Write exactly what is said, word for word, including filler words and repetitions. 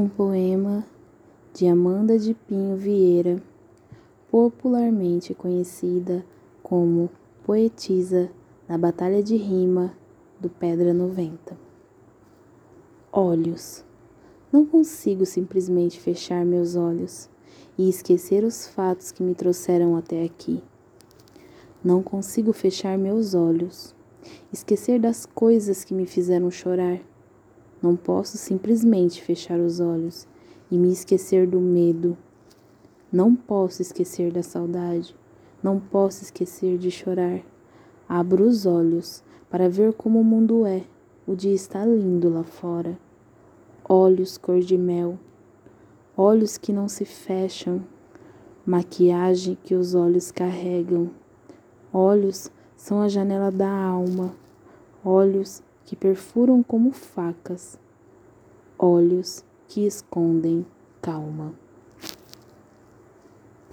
Um poema de Amanda de Pinho Vieira, popularmente conhecida como poetisa na Batalha de Rima do pedra noventa. Olhos. Não consigo simplesmente fechar meus olhos e esquecer os fatos que me trouxeram até aqui. Não consigo fechar meus olhos, esquecer das coisas que me fizeram chorar. Não posso simplesmente fechar os olhos e me esquecer do medo. Não posso esquecer da saudade. Não posso esquecer de chorar. Abro os olhos para ver como o mundo é. O dia está lindo lá fora. Olhos cor de mel. Olhos que não se fecham. Maquiagem que os olhos carregam. Olhos são a janela da alma. Olhos que perfuram como facas, olhos que escondem calma.